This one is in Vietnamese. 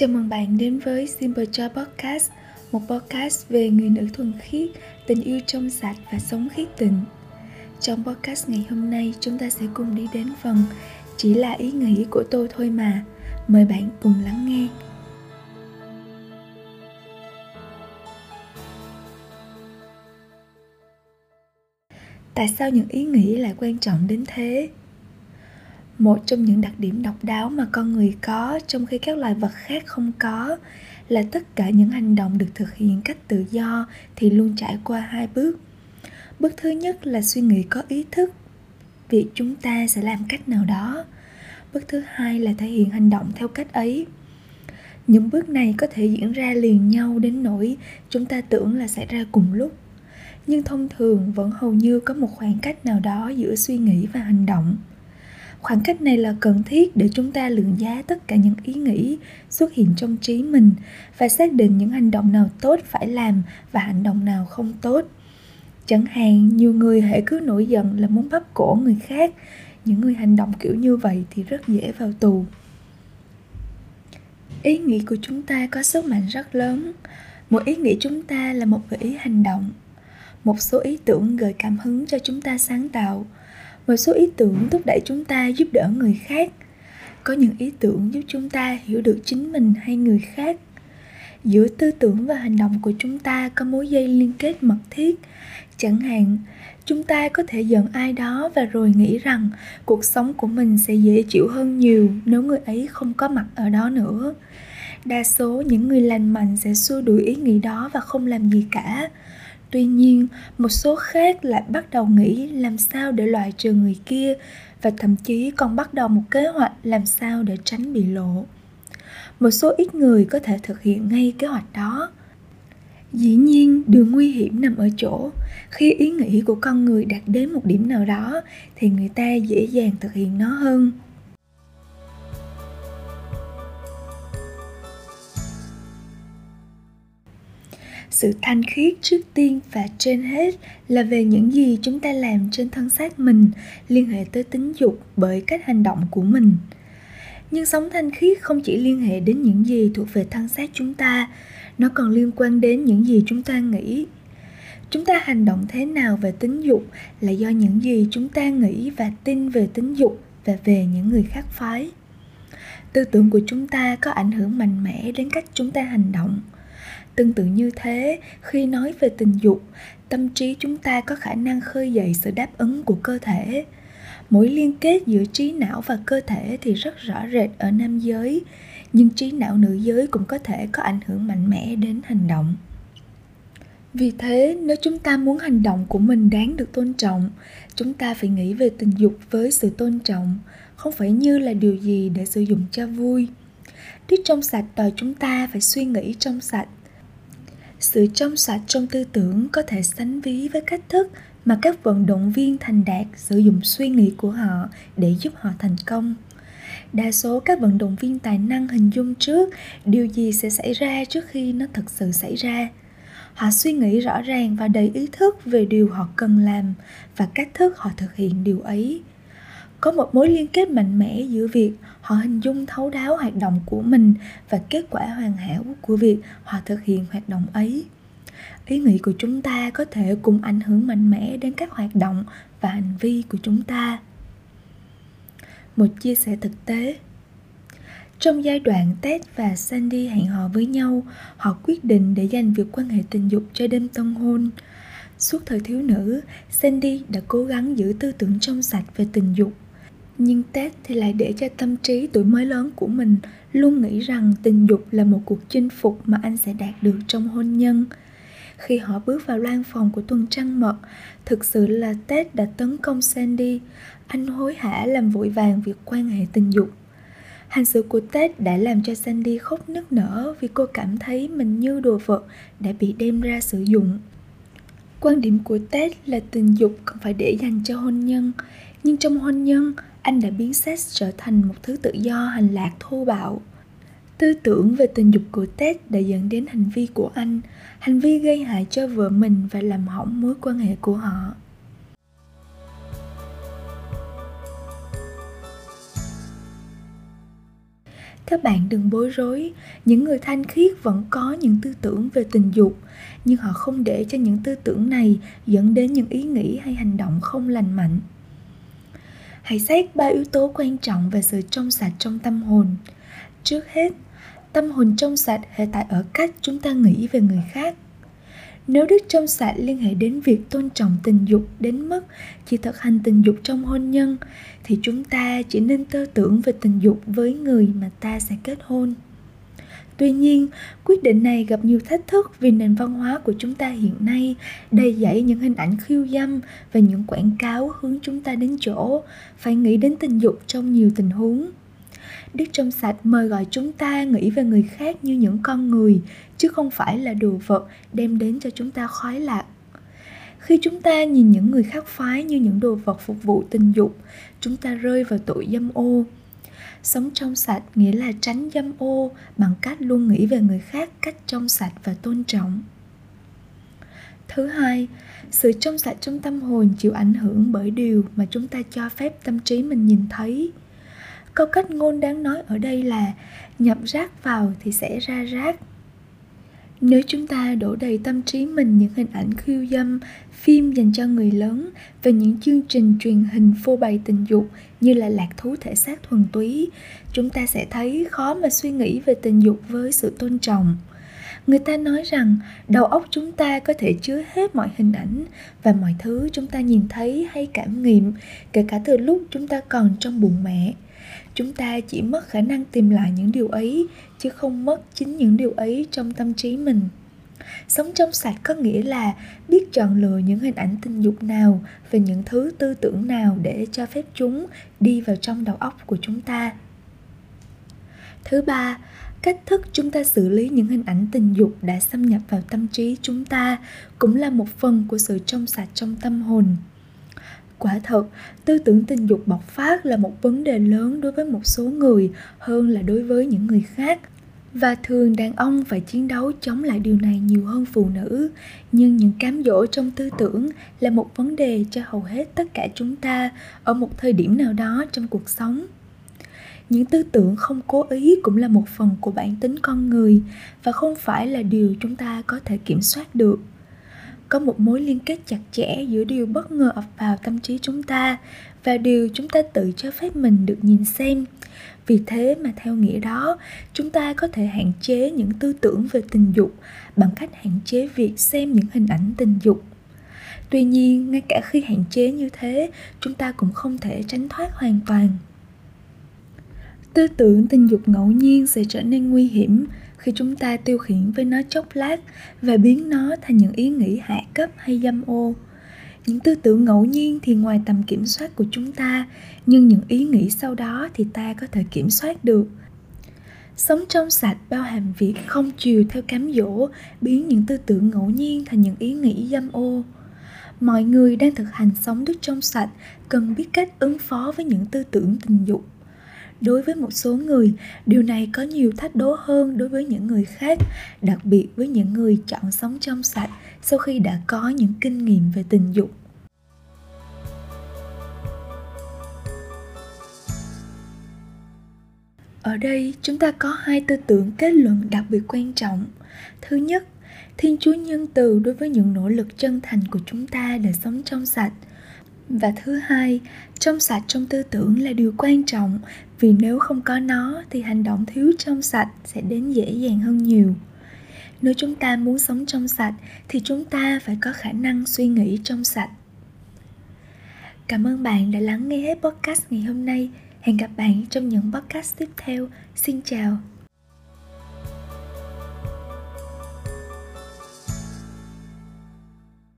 Chào mừng bạn đến với Simple Joy Podcast, một podcast về người nữ thuần khiết, tình yêu trong sạch và sống khí tình. Trong podcast ngày hôm nay, chúng ta sẽ cùng đi đến phần Chỉ là ý nghĩ của tôi thôi mà. Mời bạn cùng lắng nghe. Tại sao những ý nghĩ lại quan trọng đến thế? Một trong những đặc điểm độc đáo mà con người có trong khi các loài vật khác không có là tất cả những hành động được thực hiện cách tự do thì luôn trải qua hai bước. Bước thứ nhất là suy nghĩ có ý thức, việc chúng ta sẽ làm cách nào đó. Bước thứ hai là thể hiện hành động theo cách ấy. Những bước này có thể diễn ra liền nhau đến nỗi chúng ta tưởng là xảy ra cùng lúc. Nhưng thông thường vẫn hầu như có một khoảng cách nào đó giữa suy nghĩ và hành động. Khoảng cách này là cần thiết để chúng ta lượng giá tất cả những ý nghĩ xuất hiện trong trí mình và xác định những hành động nào tốt phải làm và hành động nào không tốt. Chẳng hạn, nhiều người hễ cứ nổi giận là muốn bóp cổ người khác. Những người hành động kiểu như vậy thì rất dễ vào tù. Ý nghĩ của chúng ta có sức mạnh rất lớn. Mỗi ý nghĩ chúng ta là một gợi ý hành động. Một số ý tưởng gợi cảm hứng cho chúng ta sáng tạo. Một số ý tưởng thúc đẩy chúng ta giúp đỡ người khác. Có những ý tưởng giúp chúng ta hiểu được chính mình hay người khác. Giữa tư tưởng và hành động của chúng ta có mối dây liên kết mật thiết. Chẳng hạn, chúng ta có thể giận ai đó và rồi nghĩ rằng cuộc sống của mình sẽ dễ chịu hơn nhiều nếu người ấy không có mặt ở đó nữa. Đa số những người lành mạnh sẽ xua đuổi ý nghĩ đó và không làm gì cả. Tuy nhiên, một số khác lại bắt đầu nghĩ làm sao để loại trừ người kia và thậm chí còn bắt đầu một kế hoạch làm sao để tránh bị lộ. Một số ít người có thể thực hiện ngay kế hoạch đó. Dĩ nhiên, điều nguy hiểm nằm ở chỗ, khi ý nghĩ của con người đạt đến một điểm nào đó thì người ta dễ dàng thực hiện nó hơn. Sự thanh khiết trước tiên và trên hết là về những gì chúng ta làm trên thân xác mình liên hệ tới tính dục bởi cách hành động của mình. Nhưng sống thanh khiết không chỉ liên hệ đến những gì thuộc về thân xác chúng ta, nó còn liên quan đến những gì chúng ta nghĩ. Chúng ta hành động thế nào về tính dục là do những gì chúng ta nghĩ và tin về tính dục và về những người khác phái. Tư tưởng của chúng ta có ảnh hưởng mạnh mẽ đến cách chúng ta hành động. Tương tự như thế, khi nói về tình dục, tâm trí chúng ta có khả năng khơi dậy sự đáp ứng của cơ thể. Mối liên kết giữa trí não và cơ thể thì rất rõ rệt ở nam giới, nhưng trí não nữ giới cũng có thể có ảnh hưởng mạnh mẽ đến hành động. Vì thế, nếu chúng ta muốn hành động của mình đáng được tôn trọng, chúng ta phải nghĩ về tình dục với sự tôn trọng, không phải như là điều gì để sử dụng cho vui. Tiết trong sạch đòi chúng ta phải suy nghĩ trong sạch. Sự trong sạch trong tư tưởng có thể sánh ví với cách thức mà các vận động viên thành đạt sử dụng suy nghĩ của họ để giúp họ thành công. Đa số các vận động viên tài năng hình dung trước điều gì sẽ xảy ra trước khi nó thực sự xảy ra. Họ suy nghĩ rõ ràng và đầy ý thức về điều họ cần làm và cách thức họ thực hiện điều ấy. Có một mối liên kết mạnh mẽ giữa việc họ hình dung thấu đáo hoạt động của mình và kết quả hoàn hảo của việc họ thực hiện hoạt động ấy. Ý nghĩ của chúng ta có thể cùng ảnh hưởng mạnh mẽ đến các hoạt động và hành vi của chúng ta. Một chia sẻ thực tế. Trong giai đoạn Ted và Sandy hẹn hò với nhau, họ quyết định để dành việc quan hệ tình dục cho đêm tân hôn. Suốt thời thiếu nữ, Sandy đã cố gắng giữ tư tưởng trong sạch về tình dục. Nhưng Ted thì lại để cho tâm trí tuổi mới lớn của mình luôn nghĩ rằng tình dục là một cuộc chinh phục mà anh sẽ đạt được trong hôn nhân. Khi họ bước vào loan phòng của tuần trăng mật, thực sự là Ted đã tấn công Sandy. Anh hối hả làm vội vàng việc quan hệ tình dục. Hành xử của Ted đã làm cho Sandy khóc nức nở vì cô cảm thấy mình như đồ vật đã bị đem ra sử dụng. Quan điểm của Ted là tình dục cần phải để dành cho hôn nhân, nhưng trong hôn nhân, anh đã biến sex trở thành một thứ tự do hành lạc thô bạo. Tư tưởng về tình dục của Ted đã dẫn đến hành vi của anh, hành vi gây hại cho vợ mình và làm hỏng mối quan hệ của họ. Các bạn đừng bối rối, những người thanh khiết vẫn có những tư tưởng về tình dục, nhưng họ không để cho những tư tưởng này dẫn đến những ý nghĩ hay hành động không lành mạnh. Hãy xét ba yếu tố quan trọng về sự trong sạch trong tâm hồn. Trước hết, tâm hồn trong sạch hệ tại ở cách chúng ta nghĩ về người khác. Nếu đức trong sạch liên hệ đến việc tôn trọng tình dục đến mức chỉ thực hành tình dục trong hôn nhân, thì chúng ta chỉ nên tư tưởng về tình dục với người mà ta sẽ kết hôn. Tuy nhiên, quyết định này gặp nhiều thách thức vì nền văn hóa của chúng ta hiện nay đầy dẫy những hình ảnh khiêu dâm và những quảng cáo hướng chúng ta đến chỗ phải nghĩ đến tình dục trong nhiều tình huống. Đức trong sạch mời gọi chúng ta nghĩ về người khác như những con người, chứ không phải là đồ vật đem đến cho chúng ta khoái lạc. Khi chúng ta nhìn những người khác phái như những đồ vật phục vụ tình dục, chúng ta rơi vào tội dâm ô. Sống trong sạch nghĩa là tránh dâm ô bằng cách luôn nghĩ về người khác cách trong sạch và tôn trọng. Thứ hai, sự trong sạch trong tâm hồn chịu ảnh hưởng bởi điều mà chúng ta cho phép tâm trí mình nhìn thấy. Câu cách ngôn đáng nói ở đây là nhập rác vào thì sẽ ra rác. Nếu chúng ta đổ đầy tâm trí mình những hình ảnh khiêu dâm, phim dành cho người lớn và những chương trình truyền hình phô bày tình dục như là lạc thú thể xác thuần túy, chúng ta sẽ thấy khó mà suy nghĩ về tình dục với sự tôn trọng. Người ta nói rằng đầu óc chúng ta có thể chứa hết mọi hình ảnh và mọi thứ chúng ta nhìn thấy hay cảm nghiệm, kể cả từ lúc chúng ta còn trong bụng mẹ. Chúng ta chỉ mất khả năng tìm lại những điều ấy, chứ không mất chính những điều ấy trong tâm trí mình. Sống trong sạch có nghĩa là biết chọn lựa những hình ảnh tình dục nào và những thứ tư tưởng nào để cho phép chúng đi vào trong đầu óc của chúng ta. Thứ ba, cách thức chúng ta xử lý những hình ảnh tình dục đã xâm nhập vào tâm trí chúng ta cũng là một phần của sự trong sạch trong tâm hồn. Quả thật, tư tưởng tình dục bộc phát là một vấn đề lớn đối với một số người hơn là đối với những người khác. Và thường đàn ông phải chiến đấu chống lại điều này nhiều hơn phụ nữ. Nhưng những cám dỗ trong tư tưởng là một vấn đề cho hầu hết tất cả chúng ta ở một thời điểm nào đó trong cuộc sống. Những tư tưởng không cố ý cũng là một phần của bản tính con người và không phải là điều chúng ta có thể kiểm soát được. Có một mối liên kết chặt chẽ giữa điều bất ngờ ập vào tâm trí chúng ta và điều chúng ta tự cho phép mình được nhìn xem. Vì thế mà theo nghĩa đó, chúng ta có thể hạn chế những tư tưởng về tình dục bằng cách hạn chế việc xem những hình ảnh tình dục. Tuy nhiên, ngay cả khi hạn chế như thế, chúng ta cũng không thể tránh thoát hoàn toàn. Tư tưởng tình dục ngẫu nhiên sẽ trở nên nguy hiểm khi chúng ta tiêu khiển với nó chốc lát và biến nó thành những ý nghĩ hạ cấp hay dâm ô. Những tư tưởng ngẫu nhiên thì ngoài tầm kiểm soát của chúng ta, nhưng những ý nghĩ sau đó thì ta có thể kiểm soát được. Sống trong sạch bao hàm việc không chiều theo cám dỗ, biến những tư tưởng ngẫu nhiên thành những ý nghĩ dâm ô. Mọi người đang thực hành sống đức trong sạch cần biết cách ứng phó với những tư tưởng tình dục. Đối với một số người, điều này có nhiều thách đố hơn đối với những người khác, đặc biệt với những người chọn sống trong sạch sau khi đã có những kinh nghiệm về tình dục. Ở đây, chúng ta có hai tư tưởng kết luận đặc biệt quan trọng. Thứ nhất, Thiên Chúa nhân từ đối với những nỗ lực chân thành của chúng ta để sống trong sạch. Và thứ hai, trong sạch trong tư tưởng là điều quan trọng, vì nếu không có nó thì hành động thiếu trong sạch sẽ đến dễ dàng hơn nhiều. Nếu chúng ta muốn sống trong sạch thì chúng ta phải có khả năng suy nghĩ trong sạch. Cảm ơn bạn đã lắng nghe hết podcast ngày hôm nay. Hẹn gặp bạn trong những podcast tiếp theo. Xin chào!